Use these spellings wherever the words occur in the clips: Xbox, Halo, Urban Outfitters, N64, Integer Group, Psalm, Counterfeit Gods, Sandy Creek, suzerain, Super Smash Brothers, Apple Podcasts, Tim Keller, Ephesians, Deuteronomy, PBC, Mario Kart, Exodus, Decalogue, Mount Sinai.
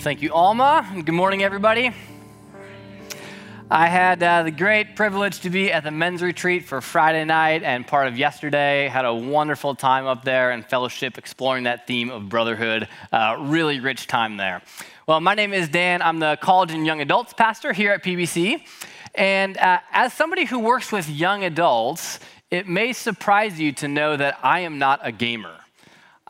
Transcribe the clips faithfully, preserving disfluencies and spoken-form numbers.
Thank you, Alma. Good morning, everybody. I had uh, the great privilege to be at the men's retreat for Friday night and part of yesterday. Had a wonderful time up there and fellowship exploring that theme of brotherhood. Uh, really rich time there. Well, my name is Dan. I'm the college and young adults pastor here at P B C. And uh, as somebody who works with young adults, it may surprise you to know that I am not a gamer.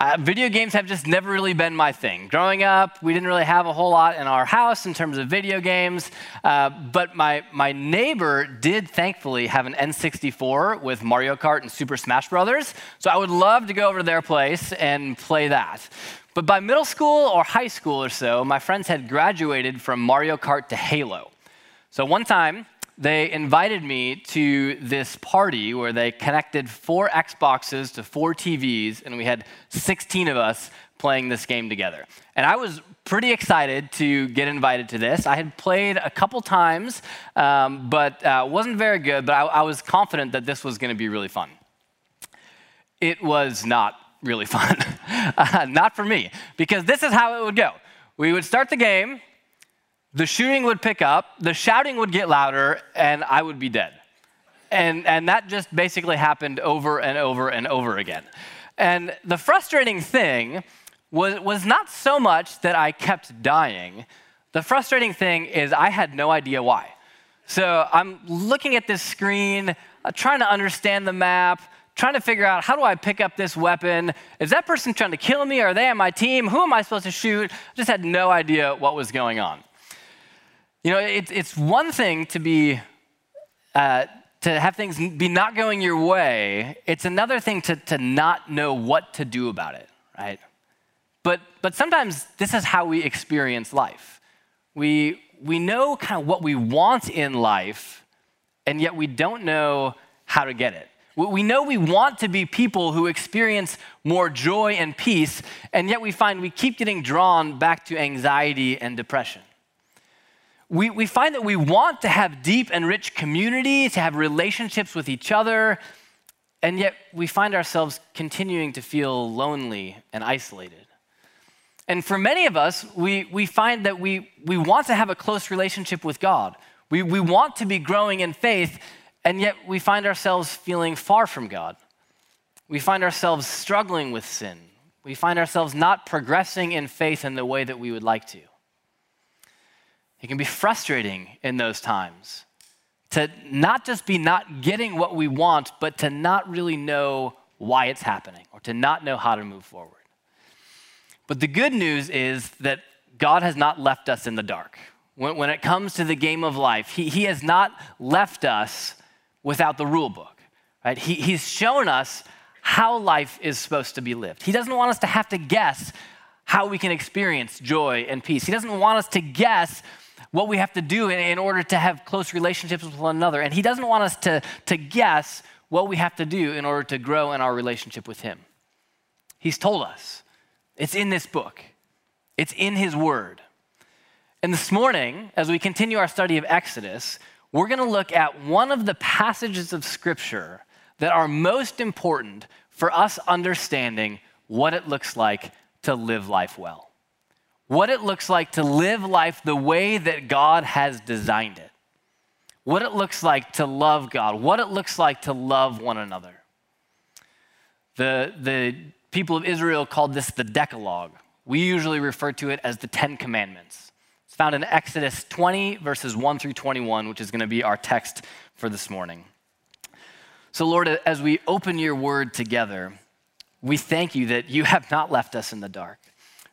Uh, video games have just never really been my thing. Growing up, we didn't really have a whole lot in our house in terms of video games, uh, but my, my neighbor did thankfully have an N sixty-four with Mario Kart and Super Smash Brothers, so I would love to go over to their place and play that. But by middle school or high school or so, my friends had graduated from Mario Kart to Halo. So one time, they invited me to this party where they connected four Xboxes to four T Vs, and we had sixteen of us playing this game together. And I was pretty excited to get invited to this. I had played a couple times, um, but uh, wasn't very good, but I, I was confident that this was gonna be really fun. It was not really fun, uh, not for me, because this is how it would go. We would start the game, the shooting would pick up, the shouting would get louder, and I would be dead. And, and that just basically happened over and over and over again. And the frustrating thing was, was not so much that I kept dying. The frustrating thing is I had no idea why. So I'm looking at this screen, trying to understand the map, trying to figure out, how do I pick up this weapon? Is that person trying to kill me? Are they on my team? Who am I supposed to shoot? I just had no idea what was going on. You know, it, it's one thing to be, uh, to have things be not going your way. It's another thing to, to not know what to do about it, right? But, but sometimes this is how we experience life. We, we know kind of what we want in life, and yet we don't know how to get it. We know we want to be people who experience more joy and peace, and yet we find we keep getting drawn back to anxiety and depression. We, we find that we want to have deep and rich community, to have relationships with each other, and yet we find ourselves continuing to feel lonely and isolated. And for many of us, we, we find that we, we want to have a close relationship with God. We, we want to be growing in faith, and yet we find ourselves feeling far from God. We find ourselves struggling with sin. We find ourselves not progressing in faith in the way that we would like to. It can be frustrating in those times to not just be not getting what we want, but to not really know why it's happening or to not know how to move forward. But the good news is that God has not left us in the dark. When, when it comes to the game of life, he, he has not left us without the rule book, right? He, he's shown us how life is supposed to be lived. He doesn't want us to have to guess how we can experience joy and peace. He doesn't want us to guess what we have to do in, in order to have close relationships with one another. And he doesn't want us to, to guess what we have to do in order to grow in our relationship with him. He's told us. It's in this book. It's in his word. And this morning, as we continue our study of Exodus, we're going to look at one of the passages of Scripture that are most important for us understanding what it looks like to live life well. What it looks like to live life the way that God has designed it. What it looks like to love God. What it looks like to love one another. The, the people of Israel called this the Decalogue. We usually refer to it as the Ten Commandments. It's found in Exodus twenty, verses one through twenty-one, which is going to be our text for this morning. So Lord, as we open your word together, we thank you that you have not left us in the dark.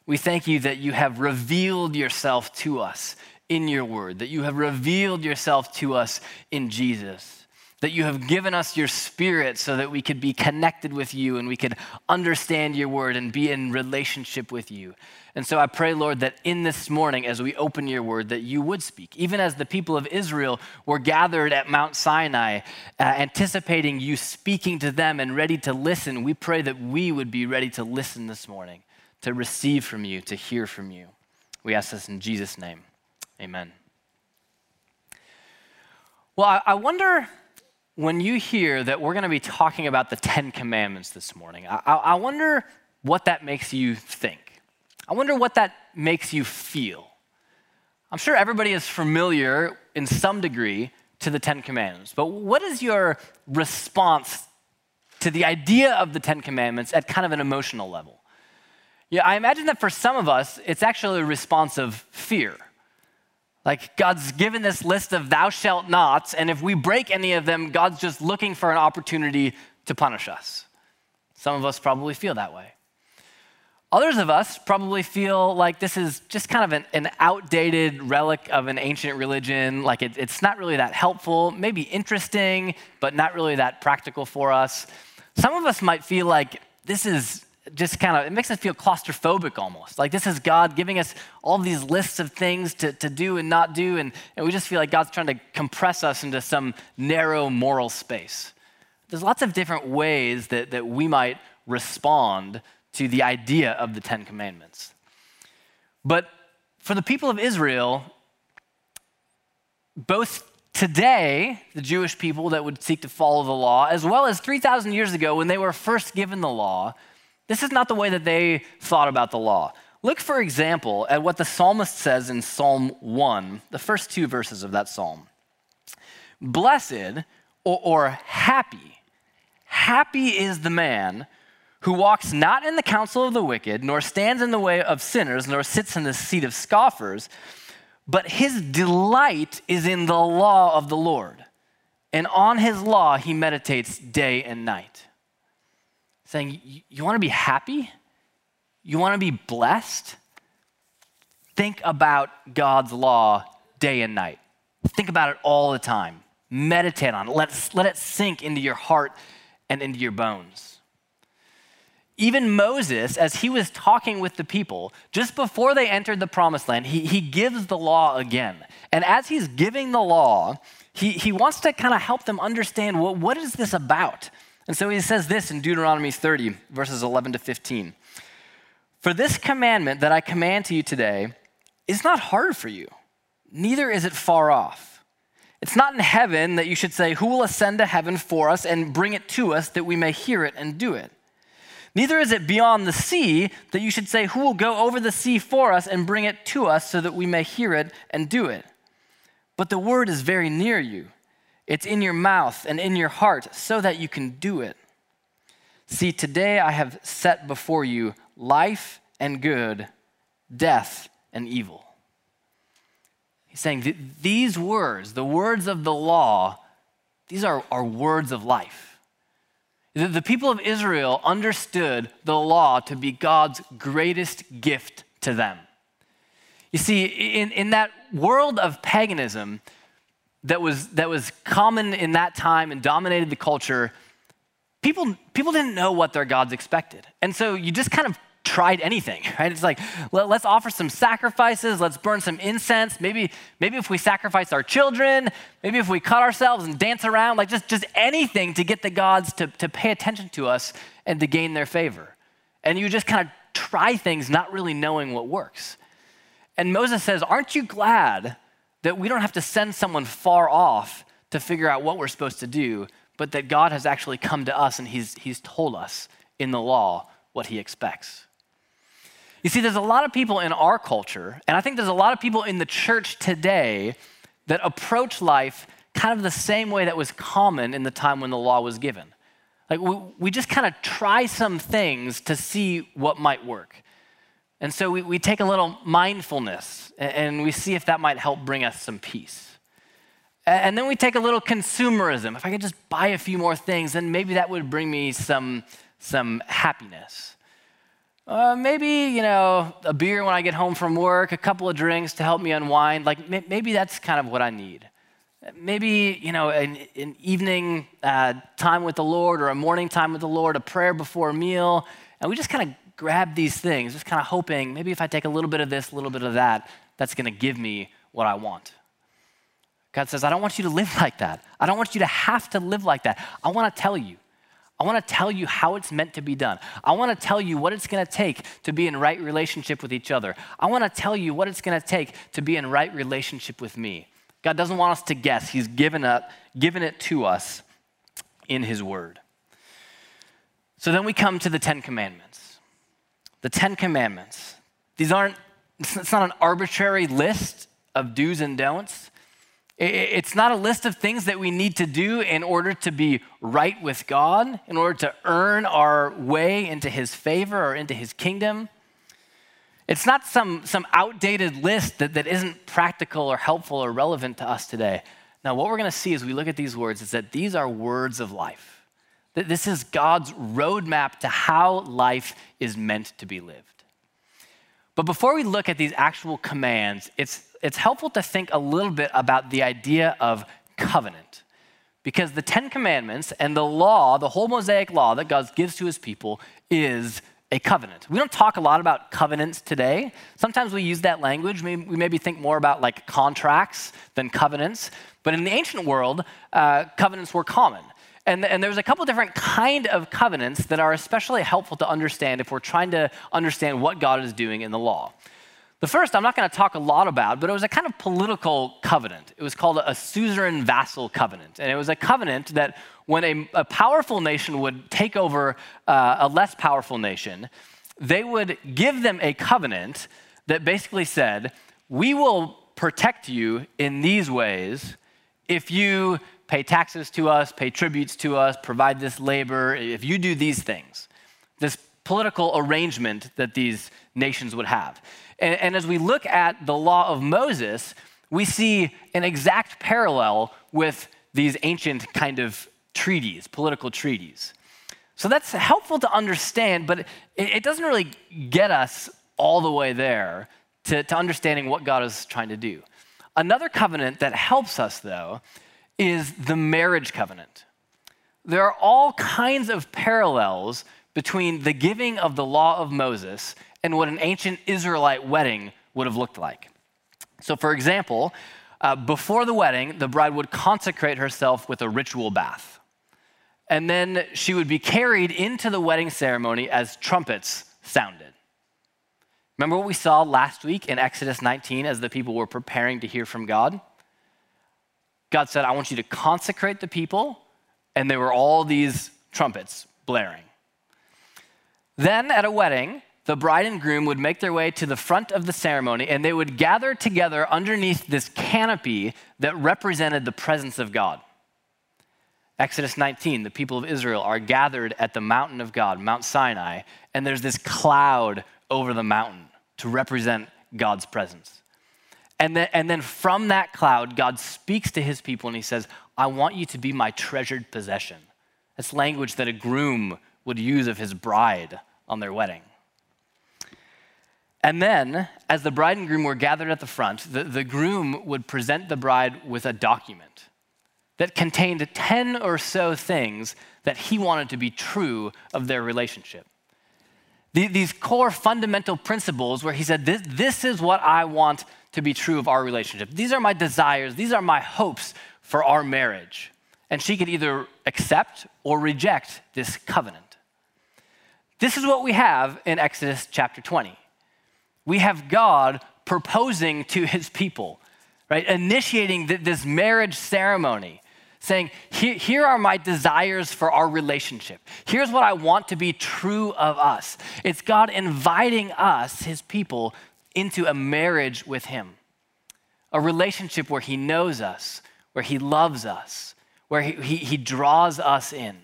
We thank you that you have revealed yourself to us in your word, that you have revealed yourself to us in Jesus, that you have given us your Spirit so that we could be connected with you and we could understand your word and be in relationship with you. And so I pray, Lord, that in this morning, as we open your word, that you would speak, even as the people of Israel were gathered at Mount Sinai, uh, anticipating you speaking to them and ready to listen. We pray that we would be ready to listen this morning, to receive from you, to hear from you. We ask this in Jesus' name, amen. Well, I wonder, when you hear that we're gonna be talking about the Ten Commandments this morning, I, I wonder what that makes you think. I wonder what that makes you feel. I'm sure everybody is familiar in some degree to the Ten Commandments, but what is your response to the idea of the Ten Commandments at kind of an emotional level? Yeah, I imagine that for some of us, it's actually a response of fear. Like, God's given this list of thou shalt nots, and if we break any of them, God's just looking for an opportunity to punish us. Some of us probably feel that way. Others of us probably feel like this is just kind of an, an outdated relic of an ancient religion. Like, it, it's not really that helpful, maybe interesting, but not really that practical for us. Some of us might feel like this is just kind of, it makes us feel claustrophobic almost. Like, this is God giving us all these lists of things to, to do and not do, and, and we just feel like God's trying to compress us into some narrow moral space. There's lots of different ways that, that we might respond to the idea of the Ten Commandments. But for the people of Israel, both today, the Jewish people that would seek to follow the law, as well as three thousand years ago when they were first given the law, this is not the way that they thought about the law. Look, for example, at what the psalmist says in Psalm one, the first two verses of that psalm. Blessed or, or happy, happy is the man who walks not in the counsel of the wicked, nor stands in the way of sinners, nor sits in the seat of scoffers, but his delight is in the law of the Lord, and on his law he meditates day and night. Saying, you want to be happy? You want to be blessed? Think about God's law day and night. Think about it all the time. Meditate on it. Let, let it sink into your heart and into your bones. Even Moses, as he was talking with the people, just before they entered the promised land, he, he gives the law again. And as he's giving the law, he, he wants to kind of help them understand, well, what is this about? And so he says this in Deuteronomy thirty, verses eleven to fifteen. For this commandment that I command to you today is not hard for you, neither is it far off. It's not in heaven that you should say, who will ascend to heaven for us and bring it to us that we may hear it and do it? Neither is it beyond the sea that you should say, who will go over the sea for us and bring it to us so that we may hear it and do it? But the word is very near you. It's in your mouth and in your heart so that you can do it. See, today I have set before you life and good, death and evil. He's saying these words, the words of the law, these are, are words of life. The, the people of Israel understood the law to be God's greatest gift to them. You see, in, in that world of paganism, that was that was common in that time and dominated the culture, people people didn't know what their gods expected. And so you just kind of tried anything, right? It's like, let, let's offer some sacrifices, let's burn some incense, maybe maybe if we sacrifice our children, maybe if we cut ourselves and dance around, like just, just anything to get the gods to, to pay attention to us and to gain their favor. And you just kind of try things not really knowing what works. And Moses says, aren't you glad that we don't have to send someone far off to figure out what we're supposed to do, but that God has actually come to us and he's, he's told us in the law what he expects. You see, there's a lot of people in our culture, and I think there's a lot of people in the church today that approach life kind of the same way that was common in the time when the law was given. Like we, we just kind of try some things to see what might work. And so we, we take a little mindfulness and we see if that might help bring us some peace. And then we take a little consumerism. If I could just buy a few more things, then maybe that would bring me some, some happiness. Uh, maybe, you know, a beer when I get home from work, a couple of drinks to help me unwind. Like maybe that's kind of what I need. Maybe, you know, an, an evening uh, time with the Lord or a morning time with the Lord, a prayer before a meal. And we just kind of grab these things, just kind of hoping, maybe if I take a little bit of this, a little bit of that, that's going to give me what I want. God says, I don't want you to live like that. I don't want you to have to live like that. I want to tell you. I want to tell you how it's meant to be done. I want to tell you what it's going to take to be in right relationship with each other. I want to tell you what it's going to take to be in right relationship with me. God doesn't want us to guess. He's given up, given it to us in his word. So then we come to the Ten Commandments. The Ten Commandments, These aren't, it's not an arbitrary list of do's and don'ts. It's not a list of things that we need to do in order to be right with God, in order to earn our way into his favor or into his kingdom. It's not some, some outdated list that, that isn't practical or helpful or relevant to us today. Now, what we're gonna see as we look at these words is that these are words of life. That this is God's roadmap to how life is meant to be lived. But before we look at these actual commands, it's, it's helpful to think a little bit about the idea of covenant. Because the Ten Commandments and the law, the whole Mosaic law that God gives to his people is a covenant. We don't talk a lot about covenants today. Sometimes we use that language. We maybe think more about like contracts than covenants. But in the ancient world, uh, covenants were common. And, and there's a couple different kind of covenants that are especially helpful to understand if we're trying to understand what God is doing in the law. The first I'm not going to talk a lot about, but it was a kind of political covenant. It was called a suzerain-vassal covenant. And it was a covenant that when a, a powerful nation would take over uh, a less powerful nation, they would give them a covenant that basically said, we will protect you in these ways if you pay taxes to us, pay tributes to us, provide this labor, if you do these things. This political arrangement that these nations would have. And, and as we look at the law of Moses, we see an exact parallel with these ancient kind of treaties, political treaties. So that's helpful to understand, but it, it doesn't really get us all the way there to, to understanding what God is trying to do. Another covenant that helps us, though, is the marriage covenant. There are all kinds of parallels between the giving of the law of Moses and what an ancient Israelite wedding would have looked like. So for example, uh, before the wedding, the bride would consecrate herself with a ritual bath. And then she would be carried into the wedding ceremony as trumpets sounded. Remember what we saw last week in Exodus nineteen as the people were preparing to hear from God? God said, I want you to consecrate the people, and there were all these trumpets blaring. Then at a wedding, the bride and groom would make their way to the front of the ceremony and they would gather together underneath this canopy that represented the presence of God. Exodus nineteen, the people of Israel are gathered at the mountain of God, Mount Sinai, and there's this cloud over the mountain to represent God's presence. And then, and then from that cloud, God speaks to his people and he says, I want you to be my treasured possession. That's language that a groom would use of his bride on their wedding. And then, as the bride and groom were gathered at the front, the, the groom would present the bride with a document that contained ten or so things that he wanted to be true of their relationship. The, these core fundamental principles where he said, this, this is what I want to be true of our relationship. These are my desires. These are my hopes for our marriage. And she could either accept or reject this covenant. This is what we have in Exodus chapter twenty. We have God proposing to his people, right? Initiating th- this marriage ceremony, saying, here, here are my desires for our relationship. Here's what I want to be true of us. It's God inviting us, his people, into a marriage with him, a relationship where he knows us, where he loves us, where he, he, he draws us in.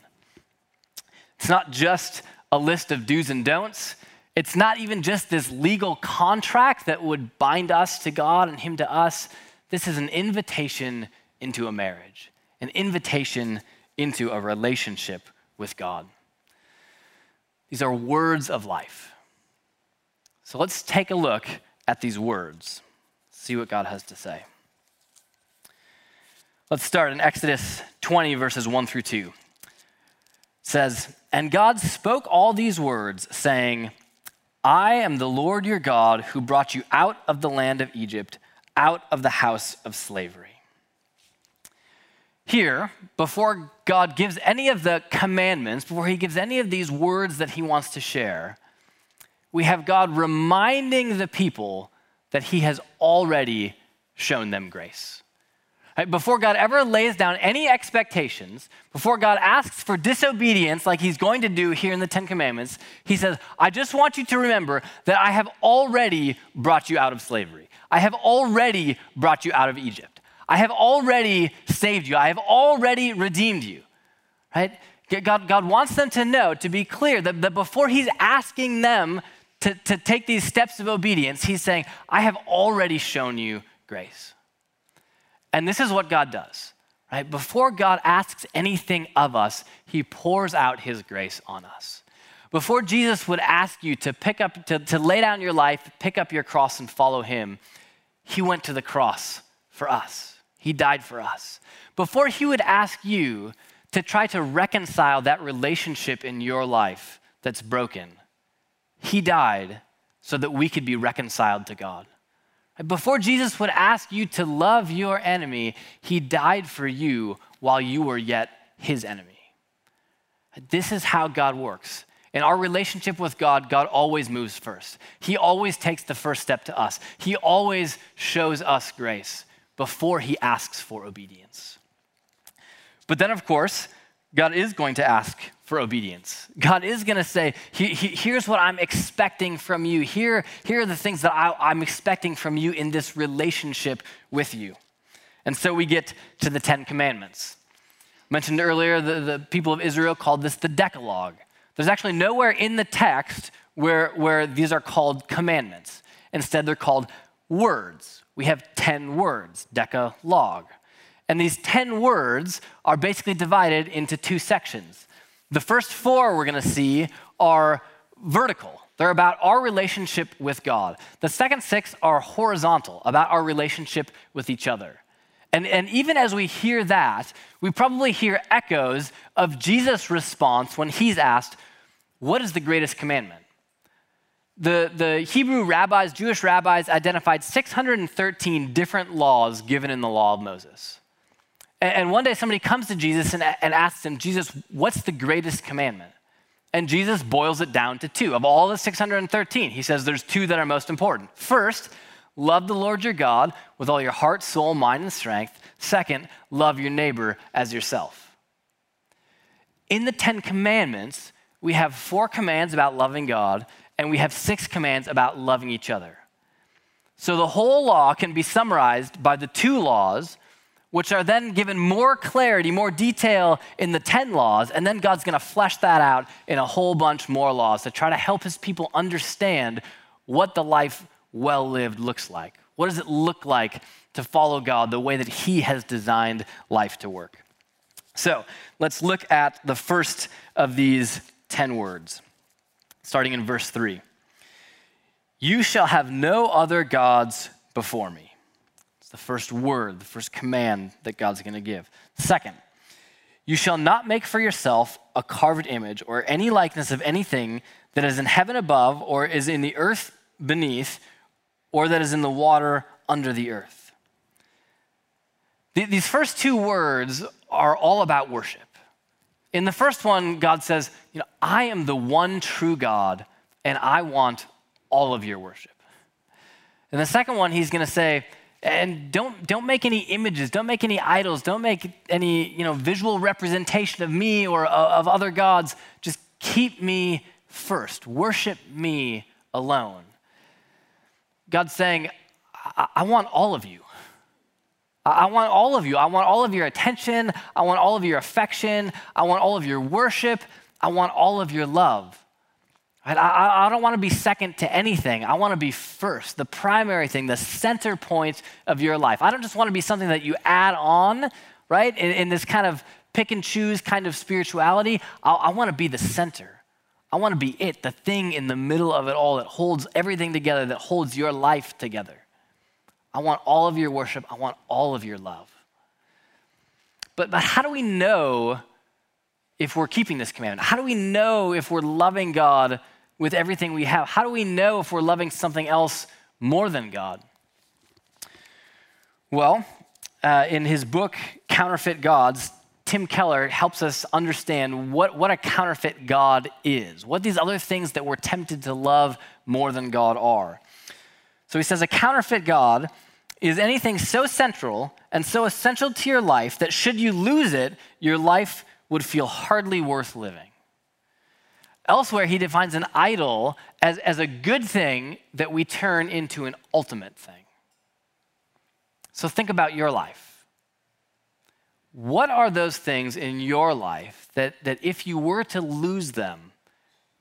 It's not just a list of do's and don'ts. It's not even just this legal contract that would bind us to God and him to us. This is an invitation into a marriage, an invitation into a relationship with God. These are words of life. So let's take a look at these words, see what God has to say. Let's start in Exodus twenty, verses one through two. It says, and God spoke all these words, saying, I am the Lord your God who brought you out of the land of Egypt, out of the house of slavery. Here, before God gives any of the commandments, before he gives any of these words that he wants to share, we have God reminding the people that he has already shown them grace. Right? Before God ever lays down any expectations, before God asks for disobedience like he's going to do here in the Ten Commandments, he says, I just want you to remember that I have already brought you out of slavery. I have already brought you out of Egypt. I have already saved you. I have already redeemed you, right? God, God wants them to know, to be clear, that, that before he's asking them to, to take these steps of obedience, he's saying, I have already shown you grace. And this is what God does, right? Before God asks anything of us, he pours out his grace on us. Before Jesus would ask you to pick up, to, to lay down your life, pick up your cross and follow him, he went to the cross for us. He died for us. Before he would ask you to try to reconcile that relationship in your life that's broken, he died so that we could be reconciled to God. Before Jesus would ask you to love your enemy, he died for you while you were yet his enemy. This is how God works. In our relationship with God, God always moves first. He always takes the first step to us. He always shows us grace before he asks for obedience. But then, of course, God is going to ask for obedience. God is going to say, he, he, here's what I'm expecting from you. Here, here are the things that I, I'm expecting from you in this relationship with you. And so we get to the Ten Commandments. Mentioned earlier, the, the people of Israel called this the Decalogue. There's actually nowhere in the text where, where these are called commandments. Instead, they're called words. We have ten words, Decalogue. And these ten words are basically divided into two sections. The first four we're going to see are vertical. They're about our relationship with God. The second six are horizontal, about our relationship with each other. And, and even as we hear that, we probably hear echoes of Jesus' response when he's asked, what is the greatest commandment? The, the Hebrew rabbis, Jewish rabbis, identified six hundred thirteen different laws given in the law of Moses. And one day somebody comes to Jesus and asks him, Jesus, what's the greatest commandment? And Jesus boils it down to two. Of all the six hundred thirteen, he says there's two that are most important. First, love the Lord your God with all your heart, soul, mind, and strength. Second, love your neighbor as yourself. In the Ten Commandments, we have four commands about loving God, and we have six commands about loving each other. So the whole law can be summarized by the two laws, which are then given more clarity, more detail in the ten laws, and then God's gonna flesh that out in a whole bunch more laws to try to help his people understand what the life well lived looks like. What does it look like to follow God the way that he has designed life to work? So let's look at the first of these ten words, starting in verse three. You shall have no other gods before me. The first word, the first command that God's going to give. Second, you shall not make for yourself a carved image or any likeness of anything that is in heaven above or is in the earth beneath or that is in the water under the earth. These first two words are all about worship. In the first one, God says, you know, I am the one true God and I want all of your worship. In the second one, he's going to say, And don't, don't make any images, don't make any idols, don't make any, you know, visual representation of me or of other gods. Just keep me first. Worship me alone. God's saying, I, I want all of you. I-, I want all of you. I want all of your attention. I want all of your affection. I want all of your worship. I want all of your love. I, I, I don't want to be second to anything. I want to be first, the primary thing, the center point of your life. I don't just want to be something that you add on, right? In, in this kind of pick and choose kind of spirituality. I, I want to be the center. I want to be it, the thing in the middle of it all that holds everything together, that holds your life together. I want all of your worship. I want all of your love. But, but how do we know if we're keeping this commandment? How do we know if we're loving God with everything we have? How do we know if we're loving something else more than God? Well, uh, in his book, Counterfeit Gods, Tim Keller helps us understand what, what a counterfeit God is, what these other things that we're tempted to love more than God are. So he says a counterfeit God is anything so central and so essential to your life that should you lose it, your life would feel hardly worth living. Elsewhere, he defines an idol as, as a good thing that we turn into an ultimate thing. So think about your life. What are those things in your life that, that if you were to lose them,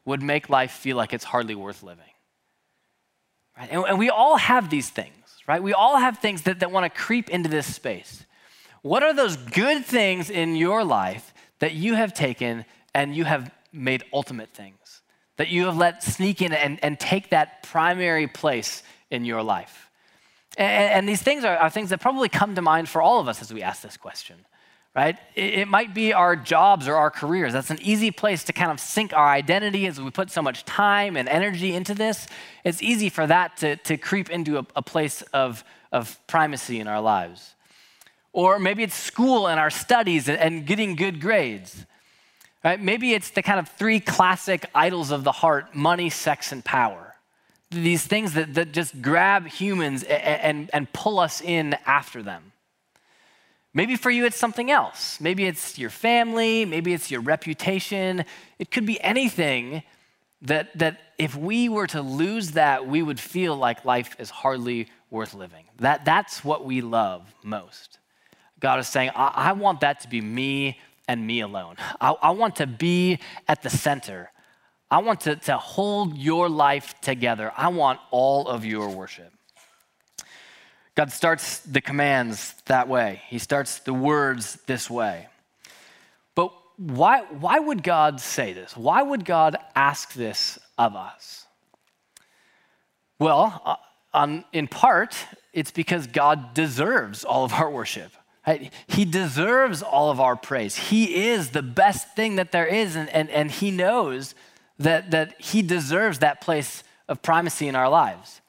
would make life feel like it's hardly worth living? Right? And, and we all have these things, right? We all have things that, that want to creep into this space. What are those good things in your life that you have taken and you have made ultimate things, that you have let sneak in and, and take that primary place in your life? And, and these things are, are things that probably come to mind for all of us as we ask this question, right? It, it might be our jobs or our careers. That's an easy place to kind of sink our identity as we put so much time and energy into this. It's easy for that to, to creep into a, a place of, of primacy in our lives. Or maybe it's school and our studies and, and getting good grades. Right? Maybe it's the kind of three classic idols of the heart: money, sex, and power. These things that, that just grab humans and, and, and pull us in after them. Maybe for you it's something else. Maybe it's your family, maybe it's your reputation. It could be anything that, that if we were to lose that, we would feel like life is hardly worth living. That, that's what we love most. God is saying, I, I want that to be me and me alone. I, I want to be at the center. I want to, to hold your life together. I want all of your worship. God starts the commands that way. He starts the words this way. But why, why would God say this? Why would God ask this of us? Well, um, in part, it's because God deserves all of our worship. Right? He deserves all of our praise. He is the best thing that there is, and, and, and he knows that, that he deserves that place of primacy in our lives.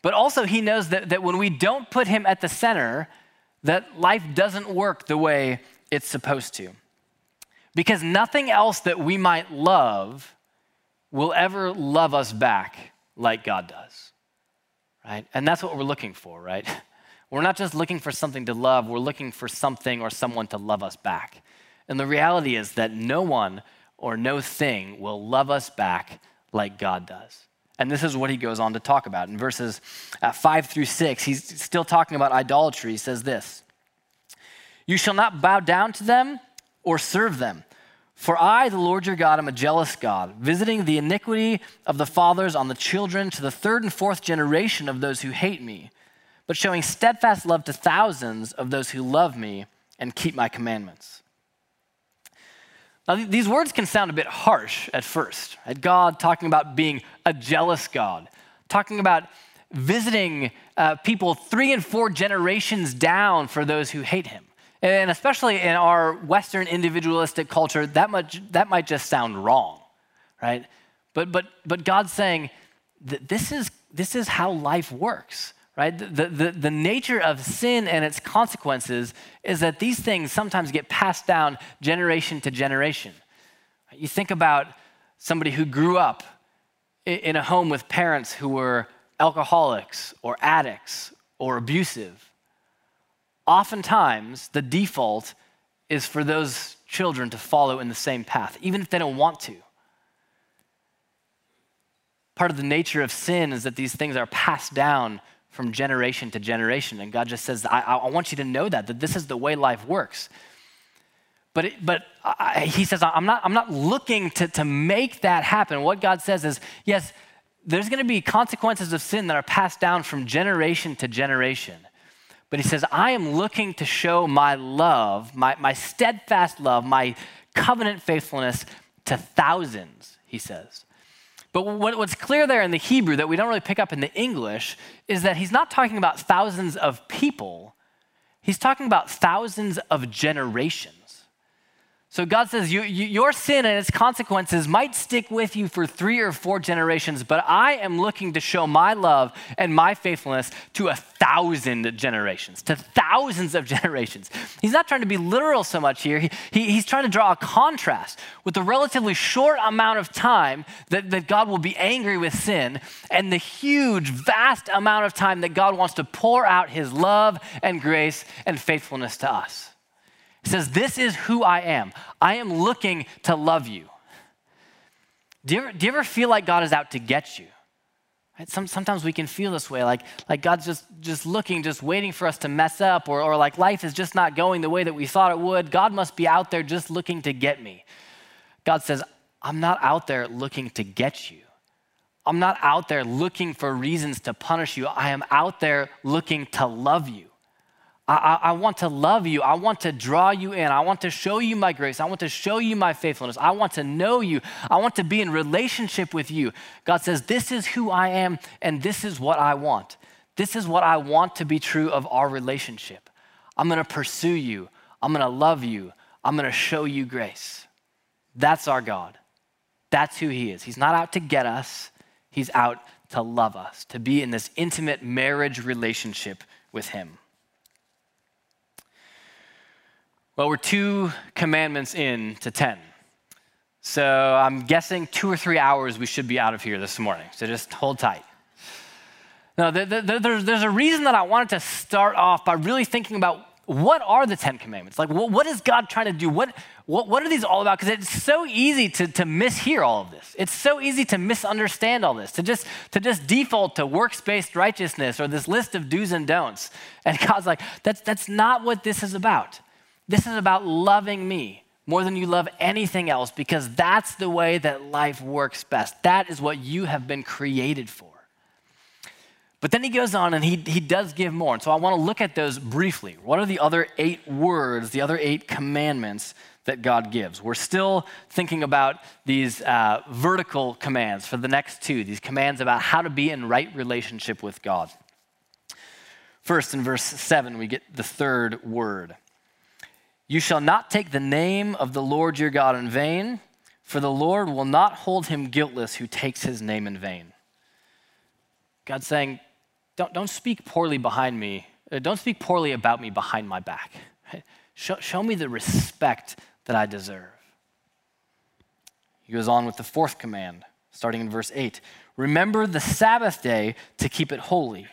But also he knows that, that when we don't put him at the center, that life doesn't work the way it's supposed to. Because nothing else that we might love will ever love us back like God does. Right? And that's what we're looking for, right? We're not just looking for something to love, we're looking for something or someone to love us back. And the reality is that no one or no thing will love us back like God does. And this is what he goes on to talk about. In verses five through six, he's still talking about idolatry. He says this: "You shall not bow down to them or serve them. For I, the Lord your God, am a jealous God, visiting the iniquity of the fathers on the children to the third and fourth generation of those who hate me, but showing steadfast love to thousands of those who love me and keep my commandments." Now, th- these words can sound a bit harsh at first. Right? God talking about being a jealous God, talking about visiting uh, people three and four generations down for those who hate him. And especially in our Western individualistic culture, that much that might just sound wrong, right? But but but God's saying that this is this is how life works. Right? The, the, the nature of sin and its consequences is that these things sometimes get passed down generation to generation. You think about somebody who grew up in a home with parents who were alcoholics or addicts or abusive. Oftentimes, the default is for those children to follow in the same path, even if they don't want to. Part of the nature of sin is that these things are passed down from generation to generation. And God just says, I, I want you to know that, that this is the way life works. But it, but I, he says, I'm not, I'm not looking to, to make that happen. What God says is, yes, there's gonna be consequences of sin that are passed down from generation to generation. But he says, I am looking to show my love, my, my steadfast love, my covenant faithfulness to thousands, he says. But what's clear there in the Hebrew that we don't really pick up in the English is that he's not talking about thousands of people. He's talking about thousands of generations. So God says, you, you, your sin and its consequences might stick with you for three or four generations, but I am looking to show my love and my faithfulness to a thousand generations, to thousands of generations. He's not trying to be literal so much here. He, he, he's trying to draw a contrast with the relatively short amount of time that, that God will be angry with sin and the huge, vast amount of time that God wants to pour out his love and grace and faithfulness to us. It says, this is who I am. I am looking to love you. Do you ever, do you ever feel like God is out to get you? Right? Some, sometimes we can feel this way, like, like God's just, just looking, just waiting for us to mess up, or, or like life is just not going the way that we thought it would. God must be out there just looking to get me. God says, I'm not out there looking to get you. I'm not out there looking for reasons to punish you. I am out there looking to love you. I, I want to love you. I want to draw you in. I want to show you my grace. I want to show you my faithfulness. I want to know you. I want to be in relationship with you. God says, this is who I am, and this is what I want. This is what I want to be true of our relationship. I'm going to pursue you. I'm going to love you. I'm going to show you grace. That's our God. That's who he is. He's not out to get us. He's out to love us, to be in this intimate marriage relationship with him. Well, we're two commandments in to ten. So I'm guessing two or three hours we should be out of here this morning. So just hold tight. Now, there's a reason that I wanted to start off by really thinking about what are the Ten Commandments? Like, what is God trying to do? What, what, what are these all about? Because it's so easy to, to mishear all of this. It's so easy to misunderstand all this, to just, to just default to works-based righteousness or this list of do's and don'ts. And God's like, that's, that's not what this is about. This is about loving me more than you love anything else, because that's the way that life works best. That is what you have been created for. But then he goes on and he, he does give more. And so I want to look at those briefly. What are the other eight words, the other eight commandments that God gives? We're still thinking about these uh, vertical commands for the next two, these commands about how to be in right relationship with God. First, in verse seven, we get the third word. You shall not take the name of the Lord your God in vain, for the Lord will not hold him guiltless who takes his name in vain. God's saying, don't, don't speak poorly behind me. Don't speak poorly about me behind my back. Right? Show, show me the respect that I deserve. He goes on with the fourth command, starting in verse eight. Remember the Sabbath day to keep it holy.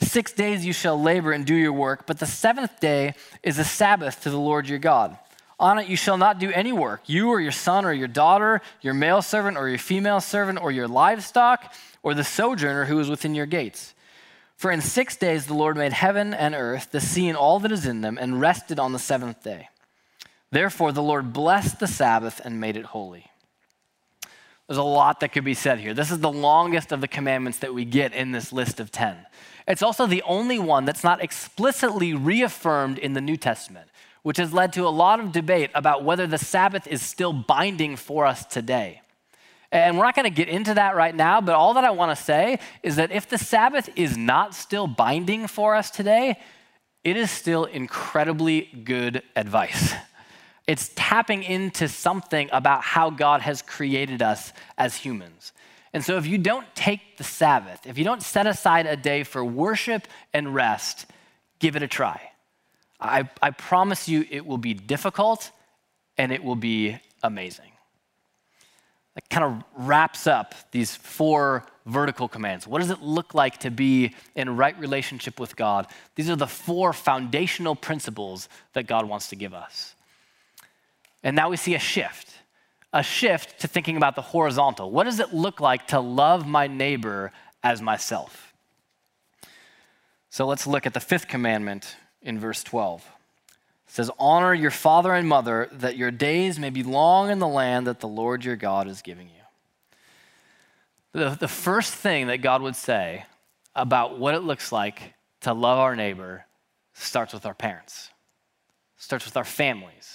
Six days you shall labor and do your work, but the seventh day is a Sabbath to the Lord your God. On it you shall not do any work, you or your son or your daughter, your male servant or your female servant or your livestock, or the sojourner who is within your gates. For in six days the Lord made heaven and earth, the sea and all that is in them, and rested on the seventh day. Therefore the Lord blessed the Sabbath and made it holy. There's a lot that could be said here. This is the longest of the commandments that we get in this list of ten. It's also the only one that's not explicitly reaffirmed in the New Testament, which has led to a lot of debate about whether the Sabbath is still binding for us today. And we're not gonna get into that right now, but all that I wanna say is that if the Sabbath is not still binding for us today, it is still incredibly good advice. It's tapping into something about how God has created us as humans. And so if you don't take the Sabbath, if you don't set aside a day for worship and rest, give it a try. I, I promise you it will be difficult and it will be amazing. That kind of wraps up these four vertical commands. What does it look like to be in right relationship with God? These are the four foundational principles that God wants to give us. And now we see a shift. A shift to thinking about the horizontal. What does it look like to love my neighbor as myself? So let's look at the fifth commandment in verse twelve. It says, honor your father and mother that your days may be long in the land that the Lord your God is giving you. The, the first thing that God would say about what it looks like to love our neighbor starts with our parents, starts with our families.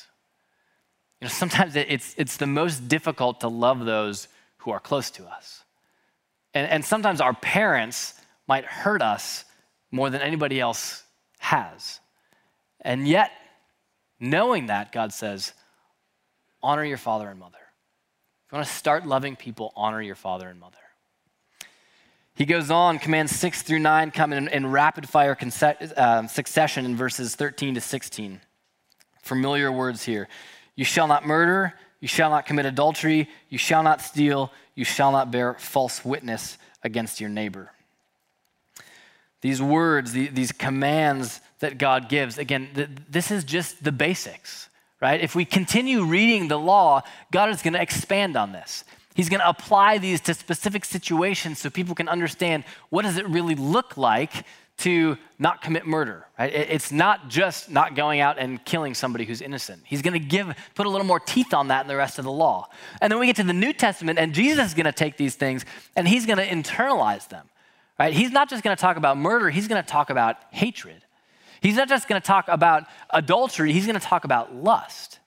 You know, sometimes it's, it's the most difficult to love those who are close to us. And, and sometimes our parents might hurt us more than anybody else has. And yet, knowing that, God says, honor your father and mother. If you want to start loving people, honor your father and mother. He goes on, commands six through nine come in, in rapid fire uh, succession in verses thirteen to sixteen. Familiar words here. You shall not murder, you shall not commit adultery, you shall not steal, you shall not bear false witness against your neighbor. These words, the, these commands that God gives, again, th- this is just the basics, right? If we continue reading the law, God is gonna expand on this. He's going to apply these to specific situations so people can understand what does it really look like to not commit murder, right? It's not just not going out and killing somebody who's innocent. He's going to give, put a little more teeth on that in the rest of the law. And then we get to the New Testament and Jesus is going to take these things and he's going to internalize them, right? He's not just going to talk about murder. He's going to talk about hatred. He's not just going to talk about adultery. He's going to talk about lust.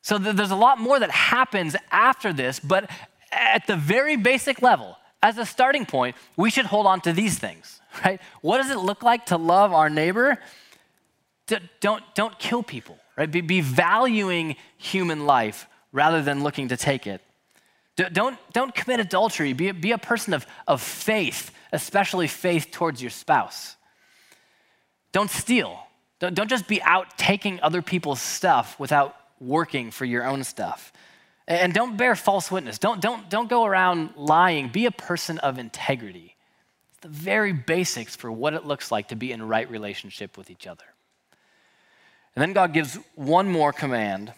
So there's a lot more that happens after this, but at the very basic level, as a starting point, we should hold on to these things, right? What does it look like to love our neighbor? Don't, don't kill people, right? Be, be valuing human life rather than looking to take it. Don't, don't commit adultery. Be, be a person of, of faith, especially faith towards your spouse. Don't steal. Don't, don't just be out taking other people's stuff without working for your own stuff. And don't bear false witness. Don't, don't, don't go around lying. Be a person of integrity. It's the very basics for what it looks like to be in right relationship with each other. And then God gives one more command,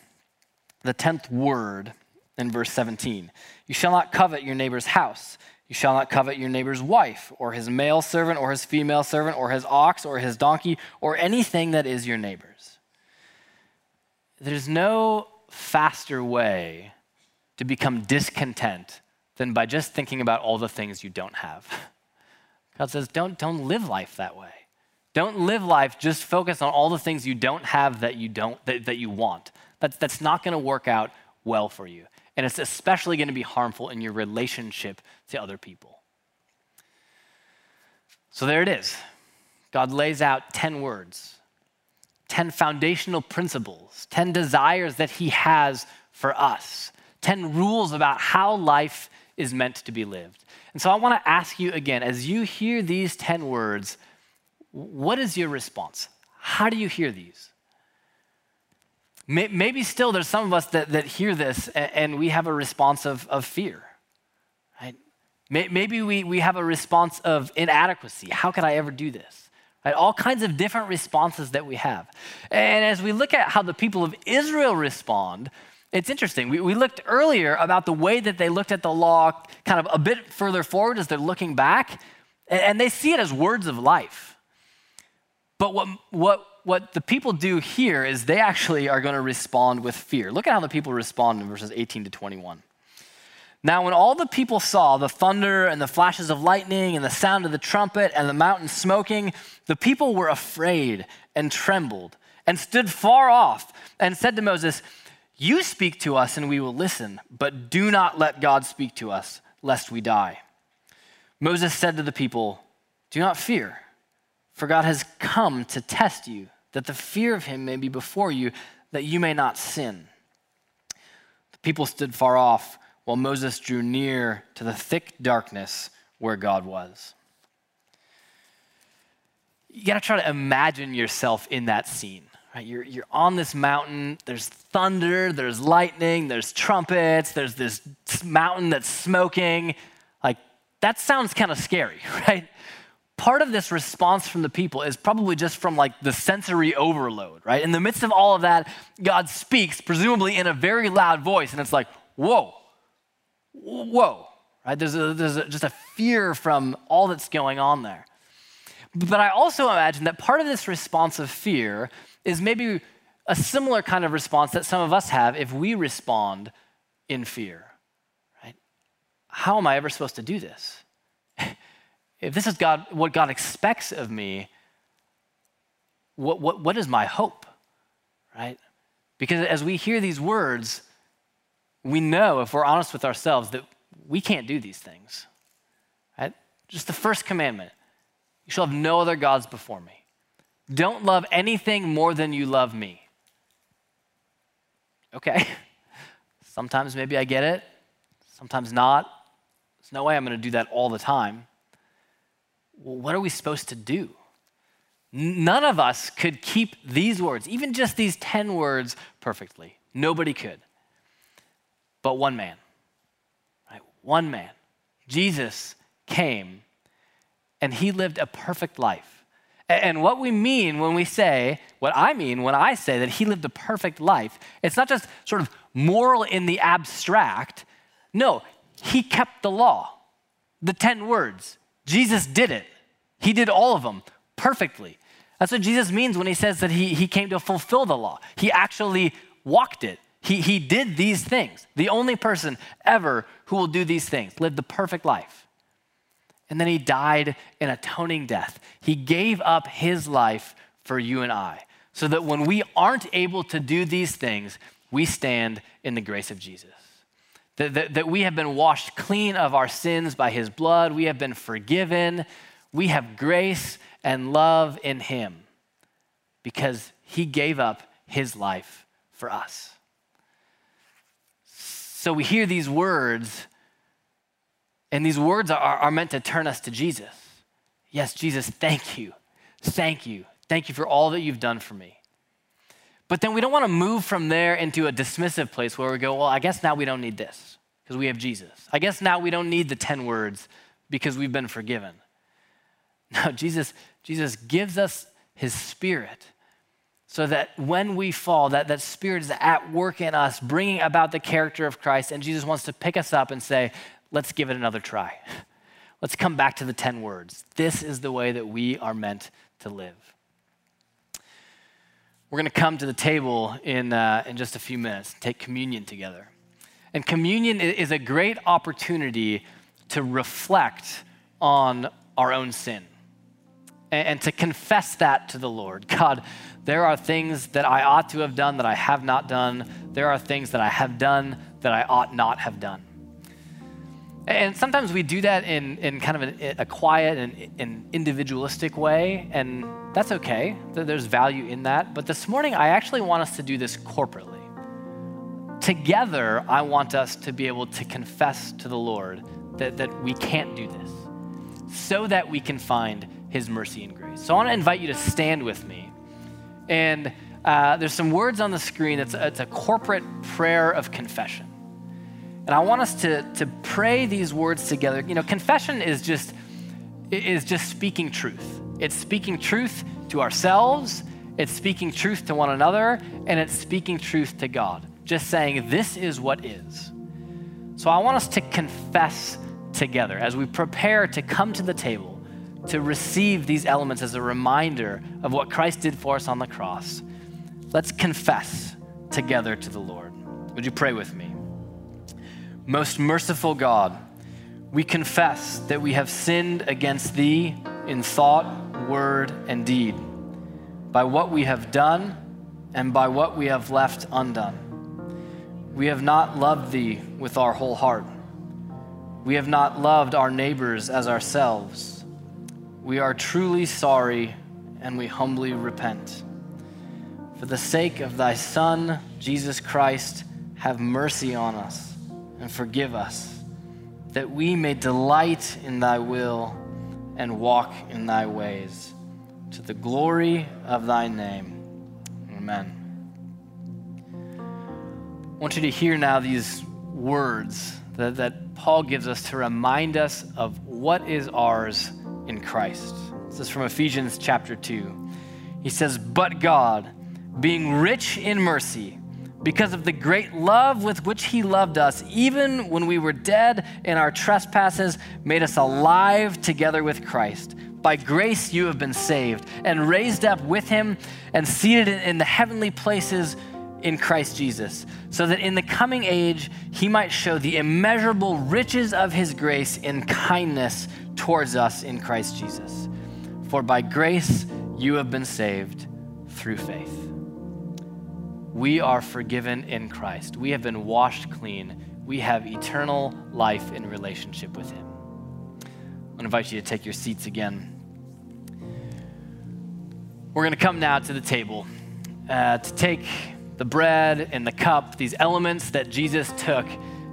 the tenth word in verse seventeen. You shall not covet your neighbor's house. You shall not covet your neighbor's wife or his male servant or his female servant or his ox or his donkey or anything that is your neighbor's. There's no faster way to become discontent than by just thinking about all the things you don't have. God says, don't, don't live life that way. Don't live life just focused on all the things you don't have that you don't that, that you want. That's, that's not gonna work out well for you. And it's especially gonna be harmful in your relationship to other people. So there it is. God lays out ten words. ten foundational principles, ten desires that he has for us, ten rules about how life is meant to be lived. And so I wanna ask you again, as you hear these ten words, what is your response? How do you hear these? Maybe still there's some of us that, that hear this and we have a response of, of fear, right? Maybe we, we have a response of inadequacy. How could I ever do this? Right, all kinds of different responses that we have. And as we look at how the people of Israel respond, it's interesting. We, we looked earlier about the way that they looked at the law kind of a bit further forward as they're looking back, and, and they see it as words of life. But what, what, what the people do here is they actually are gonna respond with fear. Look at how the people respond in verses eighteen to twenty-one. Now, when all the people saw the thunder and the flashes of lightning and the sound of the trumpet and the mountain smoking, the people were afraid and trembled and stood far off and said to Moses, "You speak to us and we will listen, but do not let God speak to us, lest we die." Moses said to the people, "Do not fear, for God has come to test you, that the fear of him may be before you, that you may not sin." The people stood far off, while Moses drew near to the thick darkness where God was. You gotta try to imagine yourself in that scene, right? You're, you're on this mountain, there's thunder, there's lightning, there's trumpets, there's this mountain that's smoking. Like, that sounds kind of scary, right? Part of this response from the people is probably just from like the sensory overload, right? In the midst of all of that, God speaks, presumably in a very loud voice, and it's like, whoa, Whoa, right? There's, a, there's a, just a fear from all that's going on there. But I also imagine that part of this response of fear is maybe a similar kind of response that some of us have if we respond in fear, right? How am I ever supposed to do this? If this is God, what God expects of me, what, what, what is my hope, right? Because as we hear these words, we know, if we're honest with ourselves, that we can't do these things, right? Just the first commandment, you shall have no other gods before me. Don't love anything more than you love me. Okay, Sometimes maybe I get it, sometimes not. There's no way I'm going to do that all the time. Well, what are we supposed to do? None of us could keep these words, even just these ten words, perfectly. Nobody could. But one man, right? One man. Jesus came and he lived a perfect life. And what we mean when we say, what I mean when I say that he lived a perfect life, it's not just sort of moral in the abstract. No, he kept the law, the ten words. Jesus did it. He did all of them perfectly. That's what Jesus means when he says that he, he came to fulfill the law. He actually walked it. He, he did these things. The only person ever who will do these things, lived the perfect life. And then he died an atoning death. He gave up his life for you and I, so that when we aren't able to do these things, we stand in the grace of Jesus. That, that, that we have been washed clean of our sins by his blood. We have been forgiven. We have grace and love in him because he gave up his life for us. So we hear these words, and these words are, are meant to turn us to Jesus. Yes, Jesus, thank you. Thank you. Thank you for all that you've done for me. But then we don't want to move from there into a dismissive place where we go, well, I guess now we don't need this because we have Jesus. I guess now we don't need the ten words because we've been forgiven. No, Jesus, Jesus gives us his Spirit so that when we fall, that, that Spirit is at work in us, bringing about the character of Christ, and Jesus wants to pick us up and say, let's give it another try. Let's come back to the ten words. This is the way that we are meant to live. We're going to come to the table in, uh, in just a few minutes, take communion together. And communion is a great opportunity to reflect on our own sin and, and to confess that to the Lord. God, there are things that I ought to have done that I have not done. There are things that I have done that I ought not have done. And sometimes we do that in, in kind of an, a quiet and an individualistic way, and that's okay. There's value in that. But this morning, I actually want us to do this corporately. Together, I want us to be able to confess to the Lord that, that we can't do this so that we can find his mercy and grace. So I want to invite you to stand with me. And uh, there's some words on the screen. It's a, it's a corporate prayer of confession. And I want us to, to pray these words together. You know, confession is just, is just speaking truth. It's speaking truth to ourselves. It's speaking truth to one another. And it's speaking truth to God. Just saying, this is what is. So I want us to confess together as we prepare to come to the table, to receive these elements as a reminder of what Christ did for us on the cross. Let's confess together to the Lord. Would you pray with me? Most merciful God, we confess that we have sinned against thee in thought, word, and deed, by what we have done and by what we have left undone. We have not loved thee with our whole heart. We have not loved our neighbors as ourselves. We are truly sorry and we humbly repent. For the sake of thy Son, Jesus Christ, have mercy on us and forgive us, that we may delight in thy will and walk in thy ways, to the glory of thy name. Amen. I want you to hear now these words that, that Paul gives us to remind us of what is ours in Christ. This is from Ephesians chapter two. He says, but God, being rich in mercy, because of the great love with which he loved us, even when we were dead in our trespasses, made us alive together with Christ. By grace you have been saved, and raised up with him, and seated in the heavenly places in Christ Jesus, so that in the coming age he might show the immeasurable riches of his grace in kindness towards us in Christ Jesus. For by grace you have been saved through faith. We are forgiven in Christ. We have been washed clean. We have eternal life in relationship with him. I invite you to take your seats again. We're going to come now to the table uh, to take the bread and the cup, these elements that Jesus took,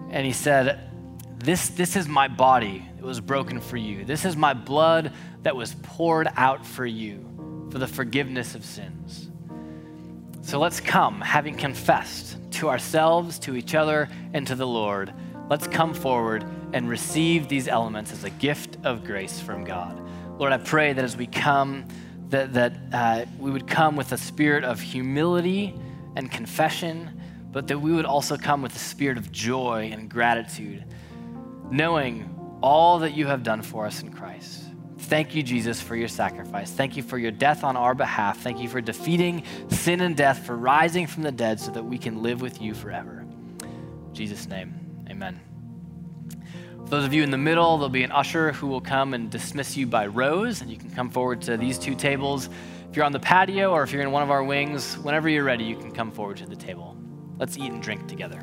and he said, this, this is my body that was broken for you. This is my blood that was poured out for you for the forgiveness of sins. So let's come, having confessed to ourselves, to each other, and to the Lord, let's come forward and receive these elements as a gift of grace from God. Lord, I pray that as we come, that, that uh, we would come with a spirit of humility and confession, but that we would also come with a spirit of joy and gratitude, knowing all that you have done for us in Christ. Thank you, Jesus, for your sacrifice. Thank you for your death on our behalf. Thank you for defeating sin and death, for rising from the dead so that we can live with you forever. In Jesus' name, amen. For those of you in the middle, there'll be an usher who will come and dismiss you by rows, and you can come forward to these two tables. If you're on the patio or if you're in one of our wings, whenever you're ready, you can come forward to the table. Let's eat and drink together.